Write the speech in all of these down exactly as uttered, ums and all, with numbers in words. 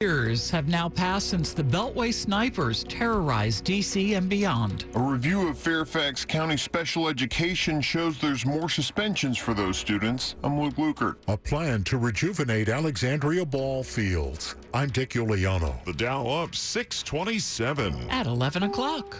Years have now passed since the Beltway snipers terrorized D C and beyond. A review of Fairfax County special education shows there's more suspensions for those students. I'm Luke Lueckert. A plan to rejuvenate Alexandria ball fields. I'm Dick Iuliano. The Dow up six twenty-seven. At eleven o'clock.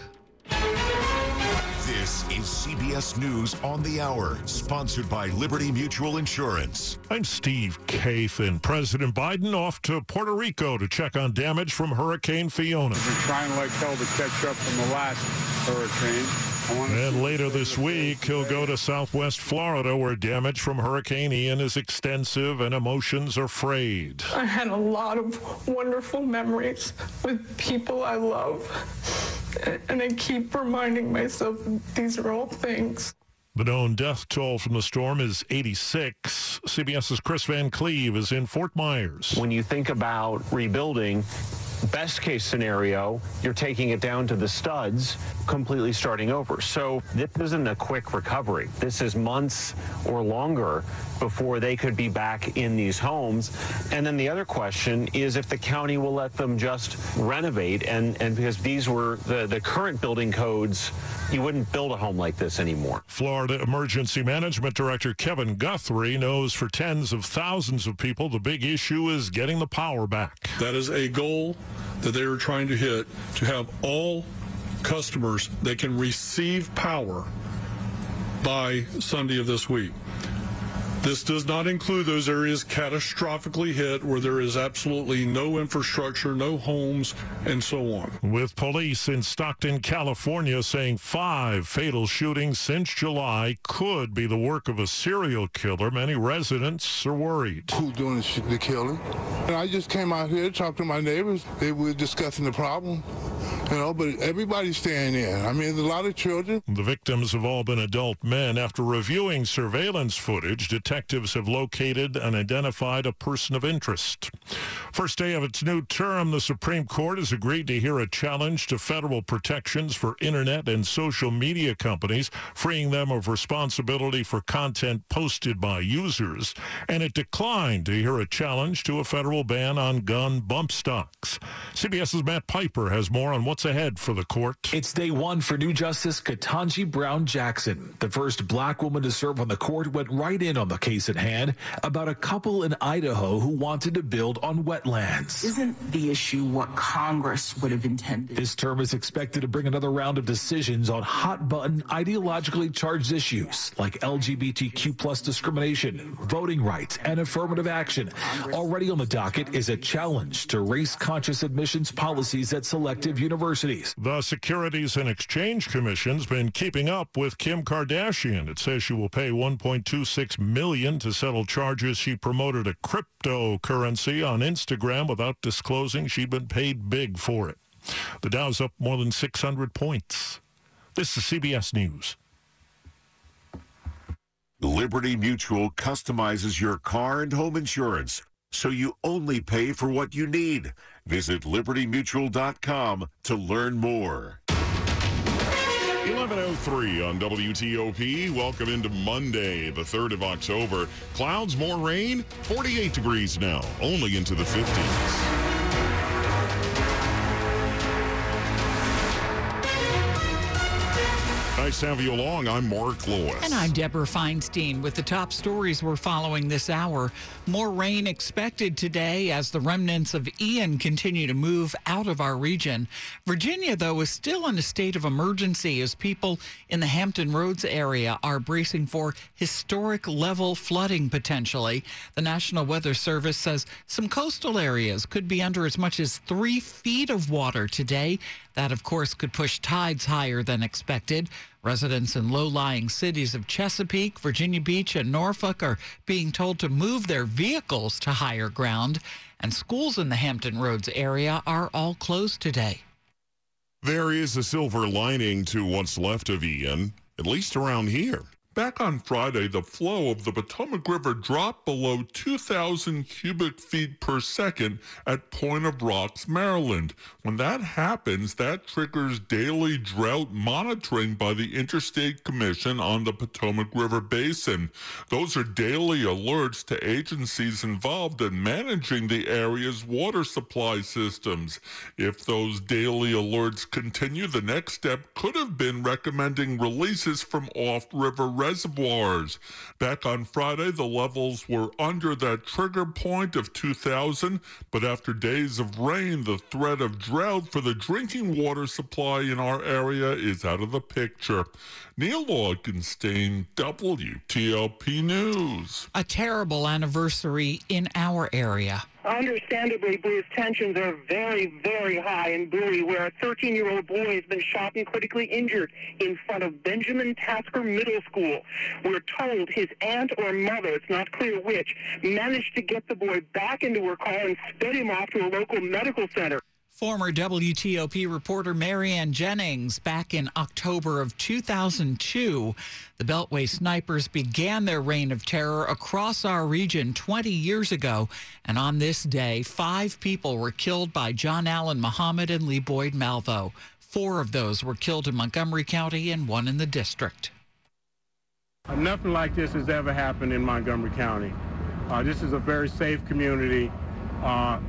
This is C B S News on the Hour, sponsored by Liberty Mutual Insurance. I'm Steve Kafe, and President Biden off to Puerto Rico to check on damage from Hurricane Fiona. We're trying like hell to catch up from the last hurricane. And later this week, he'll go to Southwest Florida, where damage from Hurricane Ian is extensive and emotions are frayed. I had a lot of wonderful memories with people I love, and I keep reminding myself these are all things. The known death toll from the storm is eighty-six. CBS's Chris Van Cleve is in Fort Myers. When you think about rebuilding, best case scenario, you're taking it down to the studs, completely starting over. So this isn't a quick recovery. This is months or longer before they could be back in these homes. And then the other question is if the county will let them just renovate, and, and because these were the, the current building codes, you wouldn't build a home like this anymore. Florida Emergency Management Director Kevin Guthrie knows for tens of thousands of people, the big issue is getting the power back. That is a goal that they are trying to hit, to have all customers that can receive power by Sunday of this week. This does not include those areas catastrophically hit where there is absolutely no infrastructure, no homes, and so on. With police in Stockton, California, saying five fatal shootings since July could be the work of a serial killer, many residents are worried. Who's doing the killing? And I just came out here to talk to my neighbors. They were discussing the problem. You know, but everybody's staying in. I mean, there's a lot of children. The victims have all been adult men. After reviewing surveillance footage, detectives have located and identified a person of interest. First day of its new term, the Supreme Court has agreed to hear a challenge to federal protections for internet and social media companies, freeing them of responsibility for content posted by users. And it declined to hear a challenge to a federal ban on gun bump stocks. CBS's Matt Piper has more on what's ahead for the court. It's day one for new Justice Ketanji Brown Jackson. The first black woman to serve on the court went right in on the case at hand about a couple in Idaho who wanted to build on wetlands. Isn't the issue what Congress would have intended? This term is expected to bring another round of decisions on hot-button, ideologically charged issues like L G B T Q plus discrimination, voting rights, and affirmative action. Already on the docket is a challenge to race-conscious admissions policies at selective universities. The Securities and Exchange Commission's been keeping up with Kim Kardashian. It says she will pay one point two six million dollars to settle charges she promoted a cryptocurrency on Instagram without disclosing she'd been paid big for it. The Dow's up more than six hundred points. This is C B S News. Liberty Mutual customizes your car and home insurance so you only pay for what you need. Visit liberty mutual dot com to learn more. eleven oh three on W T O P. Welcome into Monday, the third of October. Clouds, more rain, forty-eight degrees now, only into the fifties. Nice to have you along. I'm Mark Lewis. And I'm Deborah Feinstein with the top stories we're following this hour. More rain expected today as the remnants of Ian continue to move out of our region. Virginia, though, is still in a state of emergency as people in the Hampton Roads area are bracing for historic level flooding potentially. The National Weather Service says some coastal areas could be under as much as three feet of water today. That, of course, could push tides higher than expected. Residents in low-lying cities of Chesapeake, Virginia Beach, and Norfolk are being told to move their vehicles to higher ground. And schools in the Hampton Roads area are all closed today. There is a silver lining to what's left of Ian, at least around here. Back on Friday, the flow of the Potomac River dropped below two thousand cubic feet per second at Point of Rocks, Maryland. When that happens, that triggers daily drought monitoring by the Interstate Commission on the Potomac River Basin. Those are daily alerts to agencies involved in managing the area's water supply systems. If those daily alerts continue, the next step could have been recommending releases from off-river reservoirs. Back on Friday, the levels were under that trigger point of two thousand, but after days of rain, the threat of drought for the drinking water supply in our area is out of the picture. Neil Augenstein, W T O P News. A terrible anniversary in our area. Understandably, Blue's tensions are very, very high in Bowie, where a thirteen-year-old boy has been shot and critically injured in front of Benjamin Tasker Middle School. We're told his aunt or mother, it's not clear which, managed to get the boy back into her car and sped him off to a local medical center. Former W T O P reporter Marianne Jennings, back in October of two thousand two, the Beltway snipers began their reign of terror across our region twenty years ago. And on this day, five people were killed by John Allen Muhammad and Lee Boyd Malvo. Four of those were killed in Montgomery County and one in the district. Nothing like this has ever happened in Montgomery County. Uh, this is a very safe community. Uh,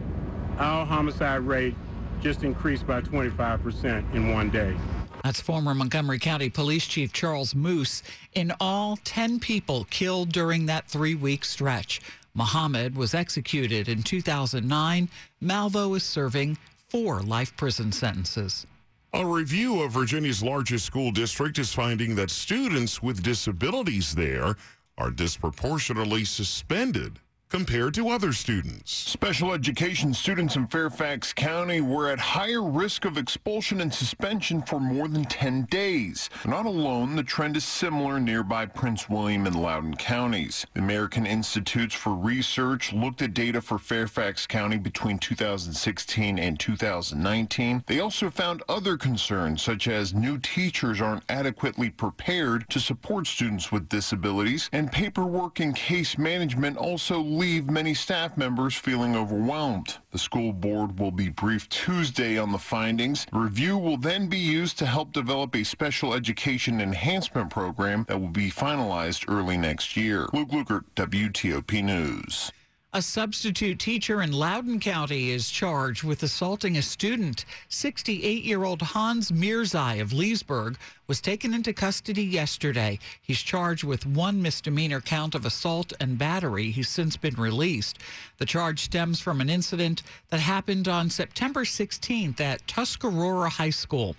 our homicide rate just increased by twenty-five percent in one day. That's former Montgomery County Police Chief Charles Moose. In all, ten people killed during that three-week stretch. Muhammad was executed in two thousand nine. Malvo is serving four life prison sentences. A review of Virginia's largest school district is finding that students with disabilities there are disproportionately suspended compared to other students. Special education students in Fairfax County were at higher risk of expulsion and suspension for more than ten days. Not alone, the trend is similar nearby Prince William and Loudoun counties. The American Institutes for Research looked at data for Fairfax County between two thousand sixteen and two thousand nineteen. They also found other concerns, such as new teachers aren't adequately prepared to support students with disabilities, and paperwork and case management also leave many staff members feeling overwhelmed. The school board will be briefed Tuesday on the findings. The review will then be used to help develop a special education enhancement program that will be finalized early next year. Luke Lueckert, W T O P News. A substitute teacher in Loudoun County is charged with assaulting a student. sixty-eight-year-old Hans Mirzai of Leesburg was taken into custody yesterday. He's charged with one misdemeanor count of assault and battery. He's since been released. The charge stems from an incident that happened on September sixteenth at Tuscarora High School.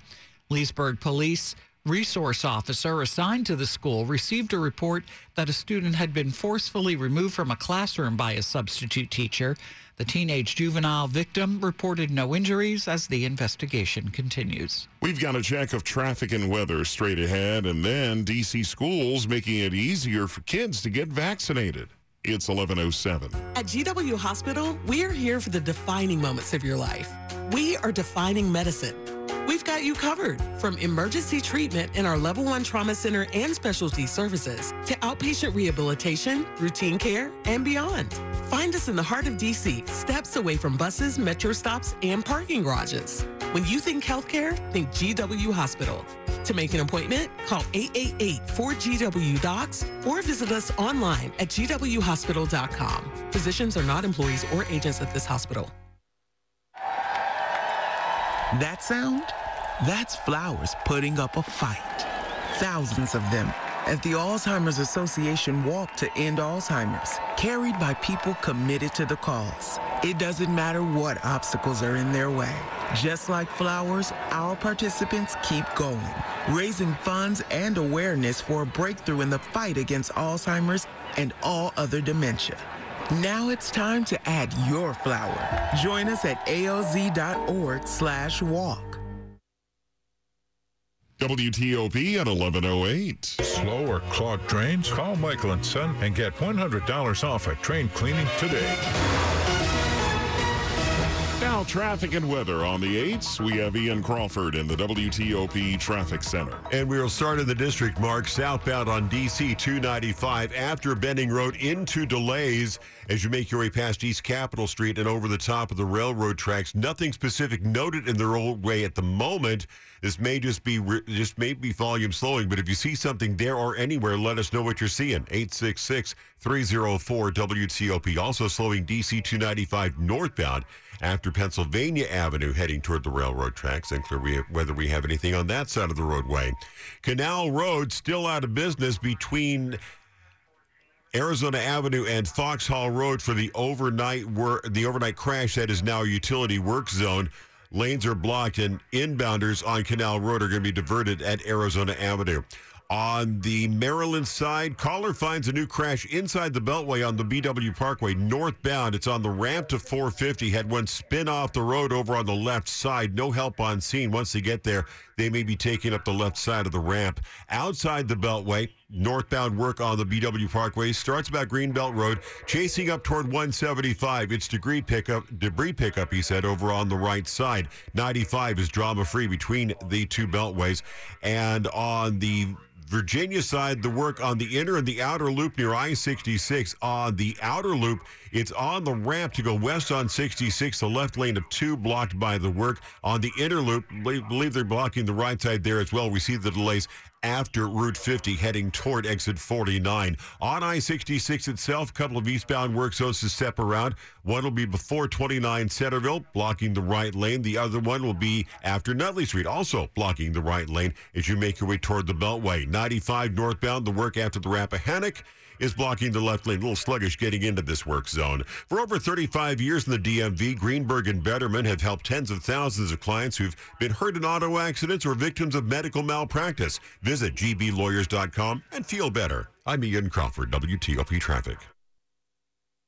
Leesburg police resource officer assigned to the school received a report that a student had been forcefully removed from a classroom by a substitute teacher. The teenage juvenile victim reported no injuries as the investigation continues. We've got a check of traffic and weather straight ahead, and then D C schools making it easier for kids to get vaccinated. It's eleven oh seven. At G W Hospital, we're here for the defining moments of your life. We are defining medicine. We've got you covered, from emergency treatment in our level one trauma center and specialty services to outpatient rehabilitation, routine care, and beyond. Find us in the heart of D C, steps away from buses, metro stops, and parking garages. When you think healthcare, think G W Hospital. To make an appointment, call eight eight eight, four G W, D O C S or visit us online at G W hospital dot com. Physicians are not employees or agents at this hospital. That sound? That's flowers putting up a fight. Thousands of them at the Alzheimer's Association Walk to End Alzheimer's, carried by people committed to the cause. It doesn't matter what obstacles are in their way. Just like flowers, our participants keep going, raising funds and awareness for a breakthrough in the fight against Alzheimer's and all other dementia. Now it's time to add your flower. Join us at A L Z dot org slash walk. W T O P at eleven oh eight. Slow or clogged drains? Call Michael and Son and get one hundred dollars off a drain cleaning today. Now traffic and weather on the eights. We have Ian Crawford in the W T O P Traffic Center. And we'll start in the district, Mark, southbound on D C two ninety-five after Bending Road into delays as you make your way past East Capitol Street and over the top of the railroad tracks. Nothing specific noted in the roadway at the moment. This may just be just may be volume slowing, but if you see something there or anywhere, let us know what you're seeing. eight six six, three oh four, W T O P. Also slowing D C two ninety-five northbound after Pennsylvania Avenue heading toward the railroad tracks. And clear we have, whether we have anything on that side of the roadway. Canal Road still out of business between Arizona Avenue and Fox Hall Road for the overnight wor- the overnight crash that is now a utility work zone. Lanes are blocked and inbounders on Canal Road are going to be diverted at Arizona Avenue. On the Maryland side, caller finds a new crash inside the Beltway on the B W Parkway northbound. It's on the ramp to four fifty. Had one spin off the road over on the left side. No help on scene. Once they get there, they may be taking up the left side of the ramp. Outside the Beltway, northbound work on the B W Parkway starts about Greenbelt Road, chasing up toward one seventy-five. It's debris pickup, debris pickup, he said, over on the right side. ninety-five is drama-free between the two beltways. And on the Virginia side, the work on the inner and the outer loop near I sixty-six. On the outer loop, it's on the ramp to go west on sixty-six, the left lane of two blocked by the work. On the inner loop, I believe they're blocking the right side there as well. We see the delays after Route fifty heading toward exit forty-nine. On I sixty-six itself, a couple of eastbound work zones to step around. One will be before twenty-nine Centerville, blocking the right lane. The other one will be after Nutley Street, also blocking the right lane as you make your way toward the Beltway. ninety-five northbound, the work after the Rappahannock is blocking the left lane. A little sluggish getting into this work zone. For over thirty-five years in the D M V, Greenberg and Betterman have helped tens of thousands of clients who've been hurt in auto accidents or victims of medical malpractice. Visit G B lawyers dot com and feel better. I'm Ian Crawford, W T O P Traffic.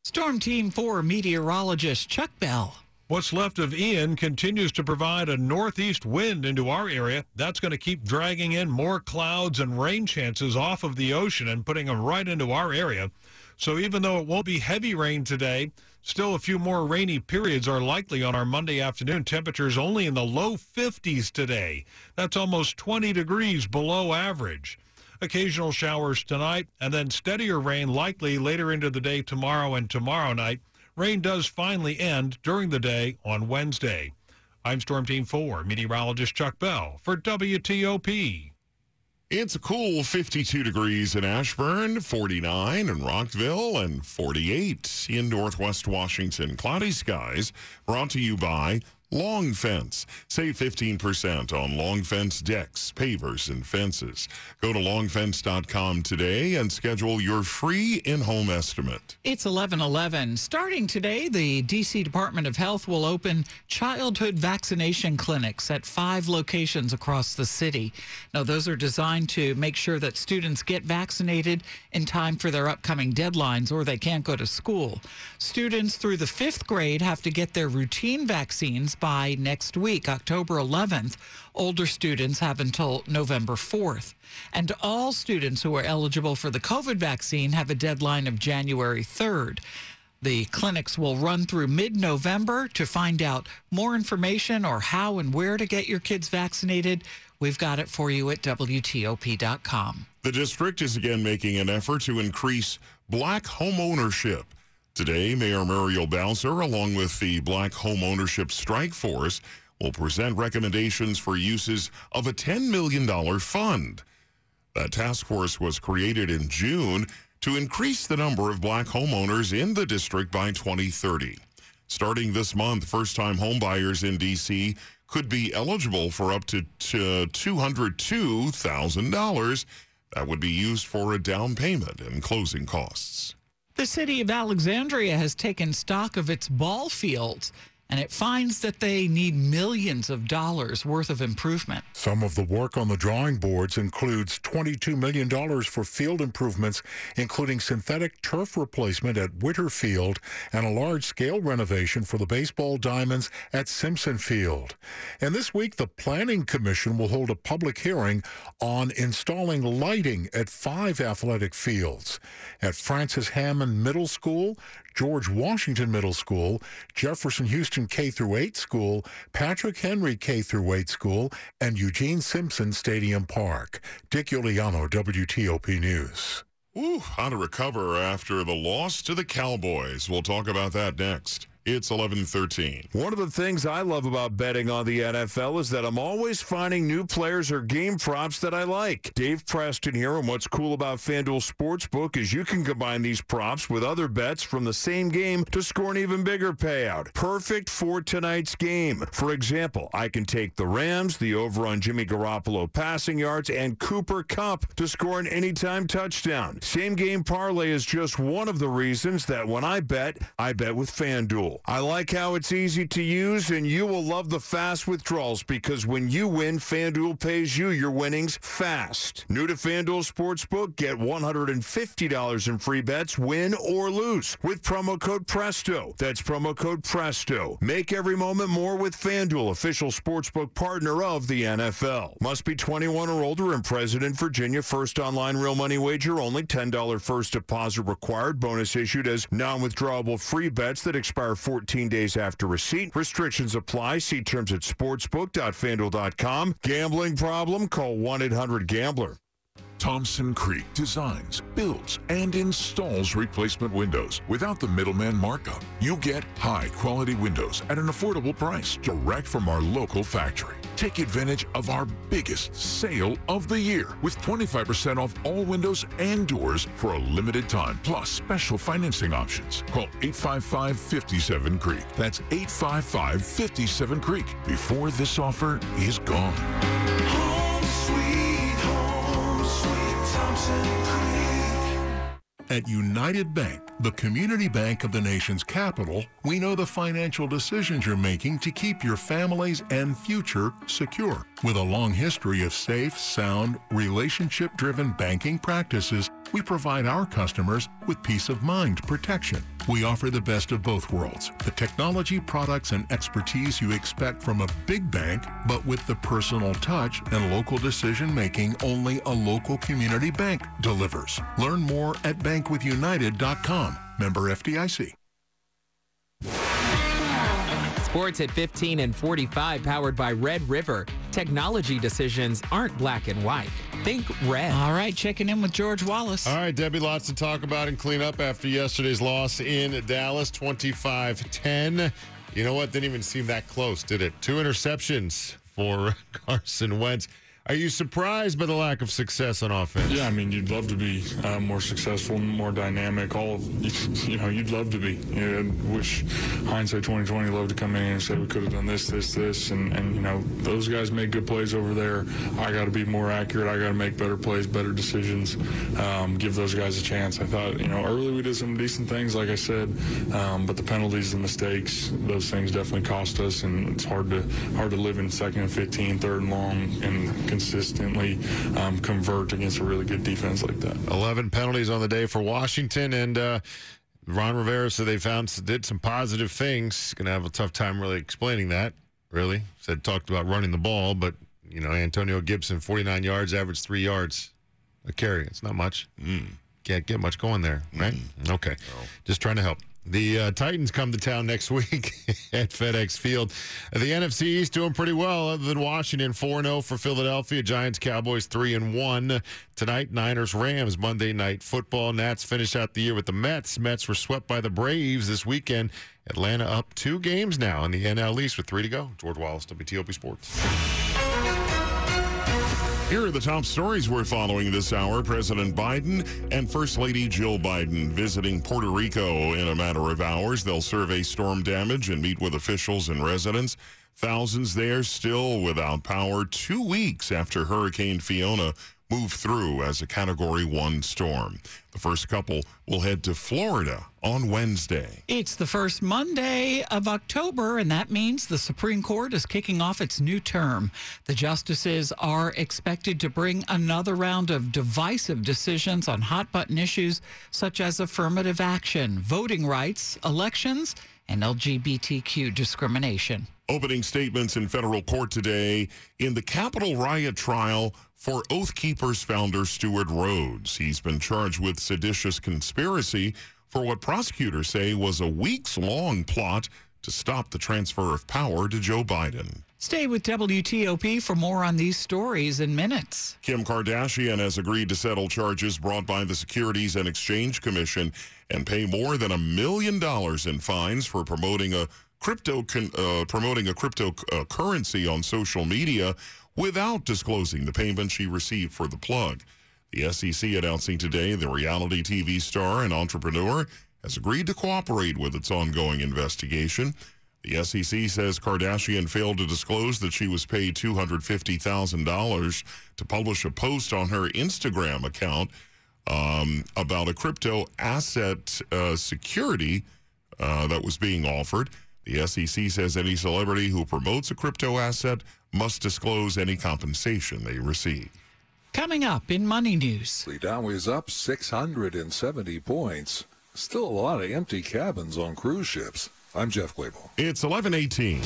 Storm Team four meteorologist Chuck Bell. What's left of Ian continues to provide a northeast wind into our area. That's going to keep dragging in more clouds and rain chances off of the ocean and putting them right into our area. So even though it won't be heavy rain today, still a few more rainy periods are likely on our Monday afternoon. Temperatures only in the low fifties today. That's almost twenty degrees below average. Occasional showers tonight and then steadier rain likely later into the day tomorrow and tomorrow night. Rain does finally end during the day on Wednesday. I'm Storm Team four meteorologist Chuck Bell for W T O P. It's a cool fifty-two degrees in Ashburn, forty-nine in Rockville, and forty-eight in Northwest Washington. Cloudy skies brought to you by Long Fence. Save fifteen percent on Long Fence decks, pavers, and fences. Go to long fence dot com today and schedule your free in-home estimate. It's eleven eleven. Starting today, the D C Department of Health will open childhood vaccination clinics at five locations across the city. Now, those are designed to make sure that students get vaccinated in time for their upcoming deadlines or they can't go to school. Students through the fifth grade have to get their routine vaccines by next week, October eleventh. Older students have until November fourth. And all students who are eligible for the COVID vaccine have a deadline of January third. The clinics will run through mid-November. To find out more information or how and where to get your kids vaccinated, we've got it for you at W T O P dot com. The district is again making an effort to increase black home ownership. Today, Mayor Muriel Bowser, along with the Black Home Ownership Strike Force, will present recommendations for uses of a ten million dollars fund. That task force was created in June to increase the number of black homeowners in the district by twenty thirty. Starting this month, first-time homebuyers in D C could be eligible for up to two hundred two thousand dollars that would be used for a down payment and closing costs. The city of Alexandria has taken stock of its ball fields, and it finds that they need millions of dollars worth of improvement. Some of the work on the drawing boards includes twenty-two million dollars for field improvements, including synthetic turf replacement at Witter Field and a large-scale renovation for the baseball diamonds at Simpson Field. And this week, the Planning Commission will hold a public hearing on installing lighting at five athletic fields. At Francis Hammond Middle School, George Washington Middle School, Jefferson Houston Christian K through eight School, Patrick Henry K through eight School, and Eugene Simpson Stadium Park. Dick Iuliano, W T O P News. Ooh, how to recover after the loss to the Cowboys. We'll talk about that next. It's eleven thirteen. One of the things I love about betting on the N F L is that I'm always finding new players or game props that I like. Dave Preston here, and what's cool about FanDuel Sportsbook is you can combine these props with other bets from the same game to score an even bigger payout. Perfect for tonight's game. For example, I can take the Rams, the over on Jimmy Garoppolo passing yards, and Cooper Kupp to score an anytime touchdown. Same game parlay is just one of the reasons that when I bet, I bet with FanDuel. I like how it's easy to use, and you will love the fast withdrawals because when you win, FanDuel pays you your winnings fast. New to FanDuel Sportsbook, get one hundred fifty dollars in free bets, win or lose, with promo code PRESTO. That's promo code PRESTO. Make every moment more with FanDuel, official sportsbook partner of the N F L. Must be twenty-one or older and present in Virginia. First online real money wager only. ten dollars first deposit required. Bonus issued as non-withdrawable free bets that expire fourteen days after receipt. Restrictions apply. See terms at sportsbook dot fanduel dot com. Gambling problem? Call one eight hundred gambler. Thompson Creek designs, builds, and installs replacement windows without the middleman markup. You get high-quality windows at an affordable price direct from our local factory. Take advantage of our biggest sale of the year with twenty-five percent off all windows and doors for a limited time, plus special financing options. Call eight five five, five seven, C R E E K. That's eight five five, five seven, C R E E K before this offer is gone. At United Bank, the community bank of the nation's capital, we know the financial decisions you're making to keep your family's and future secure. With a long history of safe, sound, relationship-driven banking practices, we provide our customers with peace of mind protection. We offer the best of both worlds, the technology, products, and expertise you expect from a big bank, but with the personal touch and local decision-making only a local community bank delivers. Learn more at bank with united dot com. Member F D I C. Sports at fifteen and forty-five, powered by Red River. Technology decisions aren't black and white. Think red. All right, checking in with George Wallace. All right, Debbie, lots to talk about and clean up after yesterday's loss in Dallas, twenty-five ten. You know what? Didn't even seem that close, did it? Two interceptions for Carson Wentz. Are you surprised by the lack of success on offense? Yeah, I mean, you'd love to be uh, more successful, more dynamic. All of, you know, you'd love to be. You know, wish hindsight twenty twenty loved to come in and say we could have done this, this, this, and, and you know, those guys make good plays over there. I got to be more accurate. I got to make better plays, better decisions. Um, give those guys a chance. I thought, you know, early we did some decent things, like I said, um, but the penalties and mistakes, those things definitely cost us, and it's hard to hard to live in second and fifteen, third and long, and consistently um, convert against a really good defense like that. eleven penalties on the day for Washington, and uh, Ron Rivera said they found did some positive things. Going to have a tough time really explaining that, really. Said talked about running the ball, but, you know, Antonio Gibson, forty-nine yards, averaged three yards a carry. It's not much. Mm. Can't get much going there, right? Mm. Okay. No. Just trying to help. The uh, Titans come to town next week at FedEx Field. The N F C East doing pretty well, other than Washington, four and oh for Philadelphia. Giants, Cowboys, three and one. Tonight, Niners, Rams, Monday Night Football. Nats finish out the year with the Mets. Mets were swept by the Braves this weekend. Atlanta up two games now in the N L East with three to go. George Wallace, W T O P Sports. Here are the top stories we're following this hour. President Biden and First Lady Jill Biden visiting Puerto Rico in a matter of hours. They'll survey storm damage and meet with officials and residents. Thousands there still without power two weeks after Hurricane Fiona moved through as a Category one storm. The first couple will head to Florida on Wednesday. It's the first Monday of October, and that means the Supreme Court is kicking off its new term. The justices are expected to bring another round of divisive decisions on hot-button issues such as affirmative action, voting rights, elections, and L G B T Q discrimination. Opening statements in federal court today in the Capitol riot trial for Oath Keepers founder Stuart Rhodes. He's been charged with seditious conspiracy for what prosecutors say was a weeks-long plot to stop the transfer of power to Joe Biden. Stay with W T O P for more on these stories in minutes. Kim Kardashian has agreed to settle charges brought by the Securities and Exchange Commission and pay more than a million dollars in fines for promoting a crypto uh, promoting a cryptocurrency on social media without disclosing the payment she received for the plug. The S E C announcing today the reality T V star and entrepreneur has agreed to cooperate with its ongoing investigation. The S E C says Kardashian failed to disclose that she was paid two hundred fifty thousand dollars to publish a post on her Instagram account um, about a crypto asset uh, security uh, that was being offered. The S E C says any celebrity who promotes a crypto asset must disclose any compensation they receive. Coming up in Money News. The Dow is up six hundred seventy points. Still a lot of empty cabins on cruise ships. I'm Jeff Glable. It's eleven eighteen.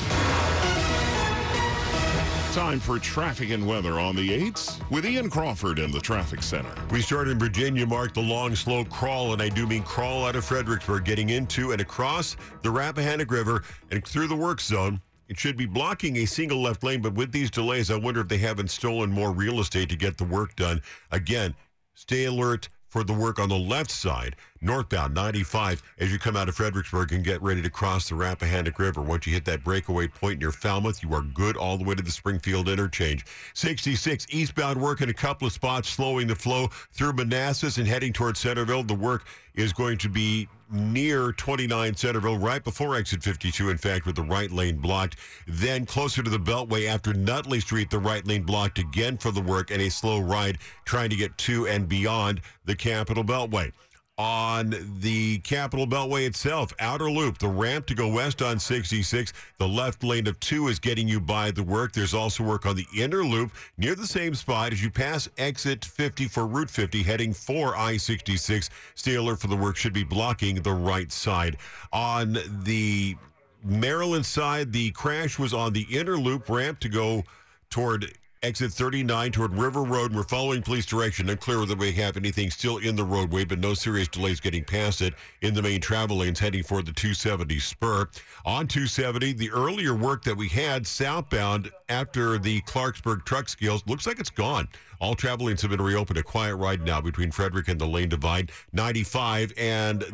Time for traffic and weather on the eights with Ian Crawford in the traffic center. We start in Virginia, Mark, the long, slow crawl, and I do mean crawl out of Fredericksburg, getting into and across the Rappahannock River and through the work zone. It should be blocking a single left lane, but with these delays, I wonder if they haven't stolen more real estate to get the work done. Again, stay alert for the work on the left side, northbound ninety-five, as you come out of Fredericksburg and get ready to cross the Rappahannock River. Once you hit that breakaway point near Falmouth, you are good all the way to the Springfield interchange. sixty-six eastbound work in a couple of spots, slowing the flow through Manassas and heading towards Centerville. The work is going to be near twenty-nine Centerville, right before exit fifty-two, in fact, with the right lane blocked. Then closer to the Beltway after Nutley Street, the right lane blocked again for the work and a slow ride trying to get to and beyond the Capitol Beltway. On the Capitol Beltway itself, outer loop, the ramp to go west on sixty-six, the left lane of two is getting you by the work. There's also work on the inner loop near the same spot as you pass exit fifty for Route fifty, heading for I sixty-six. Stay alert for the work should be blocking the right side. On the Maryland side, the crash was on the inner loop ramp to go toward exit thirty-nine toward River Road. We're following police direction. Unclear whether we have anything still in the roadway, but no serious delays getting past it in the main travel lanes heading for the two seventy spur. On two seventy, the earlier work that we had southbound after the Clarksburg truck skills looks like it's gone. All travel lanes have been reopened. A quiet ride now between Frederick and the lane divide. ninety-five and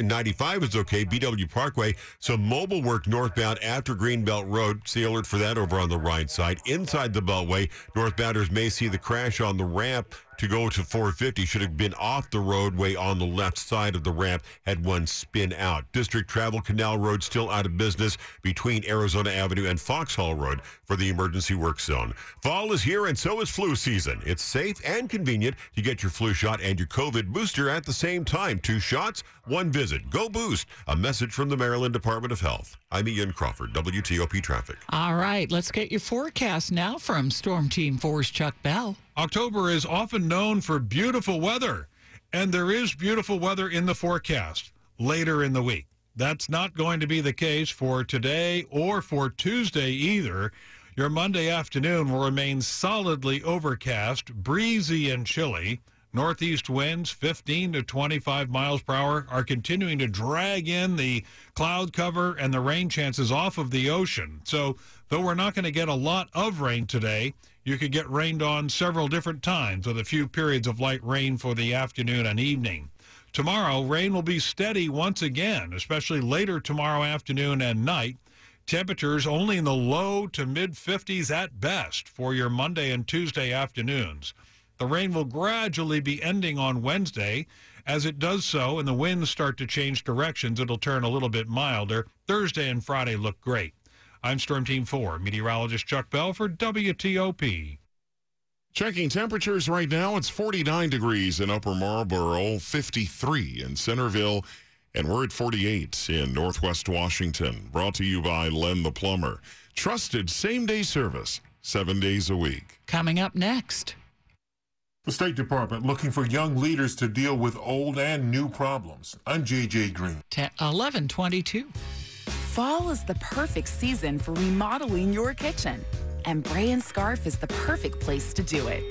ninety-five is okay. B W Parkway, some mobile work northbound after Greenbelt Road. Stay alert for that over on the right side. Inside the Beltway, northbounders may see the crash on the ramp to go to four fifty. Should have been off the roadway on the left side of the ramp had one spin out. District travel, Canal Road still out of business between Arizona Avenue and Foxhall Road for the emergency work zone. Fall is here and so is flu season. It's safe and convenient to get your flu shot and your COVID booster at the same time. Two shots, one visit. Go Boost. A message from the Maryland Department of Health. I'm Ian Crawford, W T O P Traffic. All right, let's get your forecast now from Storm Team four's Chuck Bell. October is often known for beautiful weather, and there is beautiful weather in the forecast later in the week. That's not going to be the case for today or for Tuesday either. Your Monday afternoon will remain solidly overcast, breezy and chilly. Northeast winds fifteen to twenty-five miles per hour are continuing to drag in the cloud cover and the rain chances off of the ocean. So though we're not going to get a lot of rain today, you could get rained on several different times with a few periods of light rain for the afternoon and evening. Tomorrow, rain will be steady once again, especially later tomorrow afternoon and night. Temperatures only in the low to mid fifties at best for your Monday and Tuesday afternoons. The rain will gradually be ending on Wednesday. As it does so and the winds start to change directions, it'll turn a little bit milder. Thursday and Friday look great. I'm Storm Team four meteorologist Chuck Bell for W T O P. Checking temperatures right now, it's forty-nine degrees in Upper Marlboro, fifty-three in Centerville, and we're at forty-eight in Northwest Washington. Brought to you by Len the Plumber. Trusted same-day service, seven days a week. Coming up next. The State Department looking for young leaders to deal with old and new problems. I'm J J Green. eleven twenty-two. Fall is the perfect season for remodeling your kitchen, and Bray and Scarf is the perfect place to do it.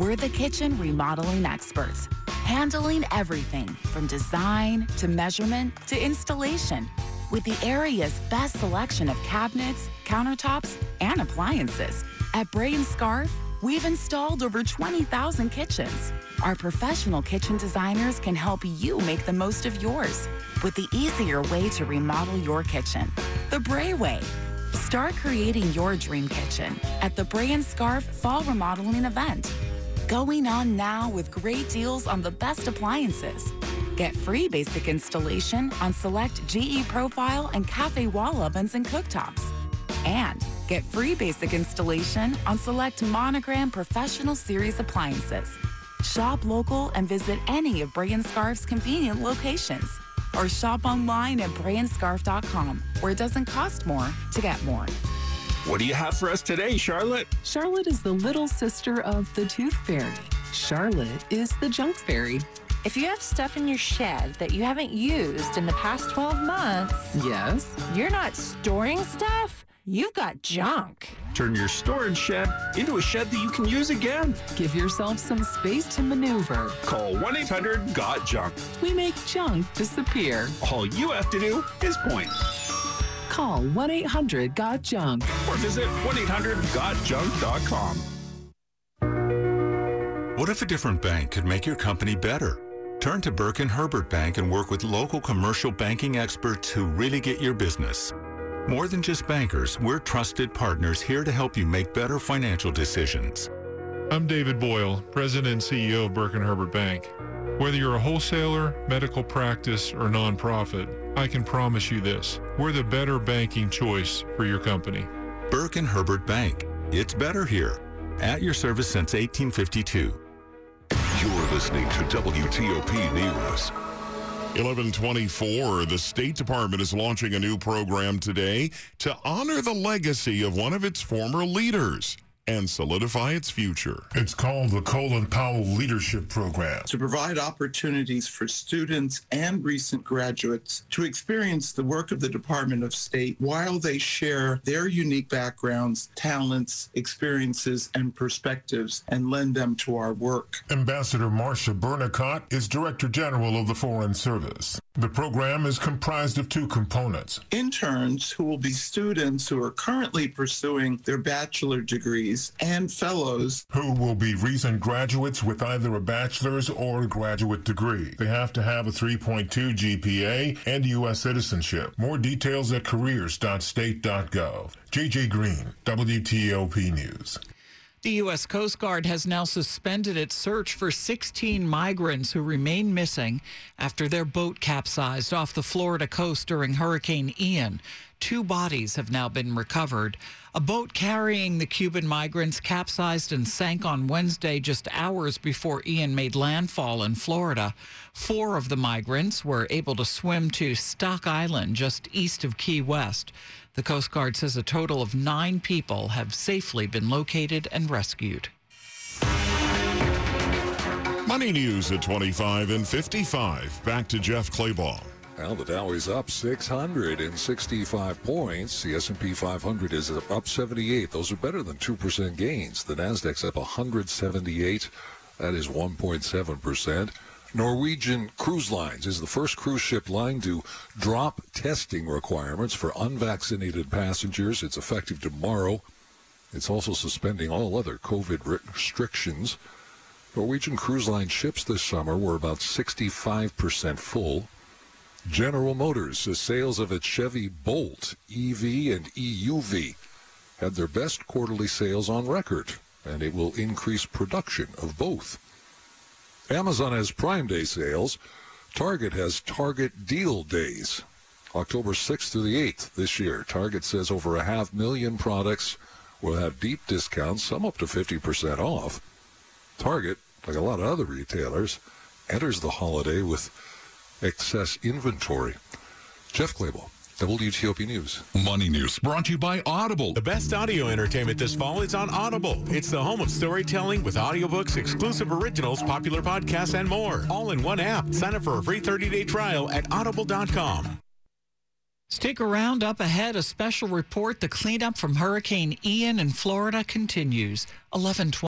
We're the kitchen remodeling experts, handling everything from design to measurement to installation. with the area's best selection of cabinets, countertops, and appliances. At Bray and Scarf, we've installed over twenty thousand kitchens. Our professional kitchen designers can help you make the most of yours with the easier way to remodel your kitchen, the Bray way. Start creating your dream kitchen at the Bray and Scarf Fall Remodeling Event. Going on now with great deals on the best appliances. Get free basic installation on select G E Profile and Cafe wall ovens and cooktops. And get free basic installation on select Monogram Professional Series appliances. Shop local and visit any of Bray and Scarf's convenient locations. Or shop online at bray and scarf dot com, where it doesn't cost more to get more. What do you have for us today, Charlotte? Charlotte is the little sister of the Tooth Fairy. Charlotte is the Junk Fairy. If you have stuff in your shed that you haven't used in the past twelve months, yes, you're not storing stuff, you've got junk. Turn your storage shed into a shed that you can use again. Give yourself some space to maneuver. Call one eight hundred got junk. We make junk disappear. All you have to do is point. Call one eight hundred got junk. Or visit one eight hundred got junk dot com. What if a different bank could make your company better? Turn to Burke and Herbert Bank and work with local commercial banking experts who really get your business. More than just bankers, we're trusted partners here to help you make better financial decisions. I'm David Boyle, President and C E O of Burke and Herbert Bank. Whether you're a wholesaler, medical practice, or nonprofit, I can promise you this. We're the better banking choice for your company. Burke and Herbert Bank. It's better here. At your service since eighteen fifty-two. You're listening to W T O P News. eleven twenty-four, the State Department is launching a new program today to honor the legacy of one of its former leaders and solidify its future. It's called the Colin Powell Leadership Program. To provide opportunities for students and recent graduates to experience the work of the Department of State while they share their unique backgrounds, talents, experiences, and perspectives, and lend them to our work. Ambassador Marsha Bernicott is Director General of the Foreign Service. The program is comprised of two components. Interns, who will be students who are currently pursuing their bachelor degrees, and fellows, who will be recent graduates with either a bachelor's or a graduate degree. They have to have a three point two G P A and U S citizenship. More details at careers dot state dot gov. J J Green, W T O P News. The U S Coast Guard has now suspended its search for sixteen migrants who remain missing after their boat capsized off the Florida coast during Hurricane Ian. Two bodies have now been recovered. A boat carrying the Cuban migrants capsized and sank on Wednesday, just hours before Ian made landfall in Florida. Four of the migrants were able to swim to Stock Island, just east of Key West. The Coast Guard says a total of nine people have safely been located and rescued. Money news at twenty-five and fifty-five. Back to Jeff Claybaugh. Well, the Dow is up six hundred sixty-five points. The S and P five hundred is up seventy-eight. Those are better than two percent gains. The Nasdaq's up one hundred seventy-eight. That is one point seven percent. Norwegian Cruise Lines is the first cruise ship line to drop testing requirements for unvaccinated passengers. It's effective tomorrow. It's also suspending all other COVID restrictions. Norwegian Cruise Line ships this summer were about sixty-five percent full. General Motors says sales of its Chevy Bolt E V and E U V had their best quarterly sales on record, and it will increase production of both. Amazon has Prime Day sales. Target has Target Deal Days, October sixth through the eighth this year. Target says over a half million products will have deep discounts, some up to fifty percent off. Target, like a lot of other retailers, enters the holiday with excess inventory. Jeff Claybaugh, W T O P News. Money news brought to you by Audible. The best audio entertainment this fall is on Audible. It's the home of storytelling with audiobooks, exclusive originals, popular podcasts, and more. All in one app. Sign up for a free thirty-day trial at audible dot com. Stick around. Up ahead, a special report. The cleanup from Hurricane Ian in Florida continues. eleven twenty.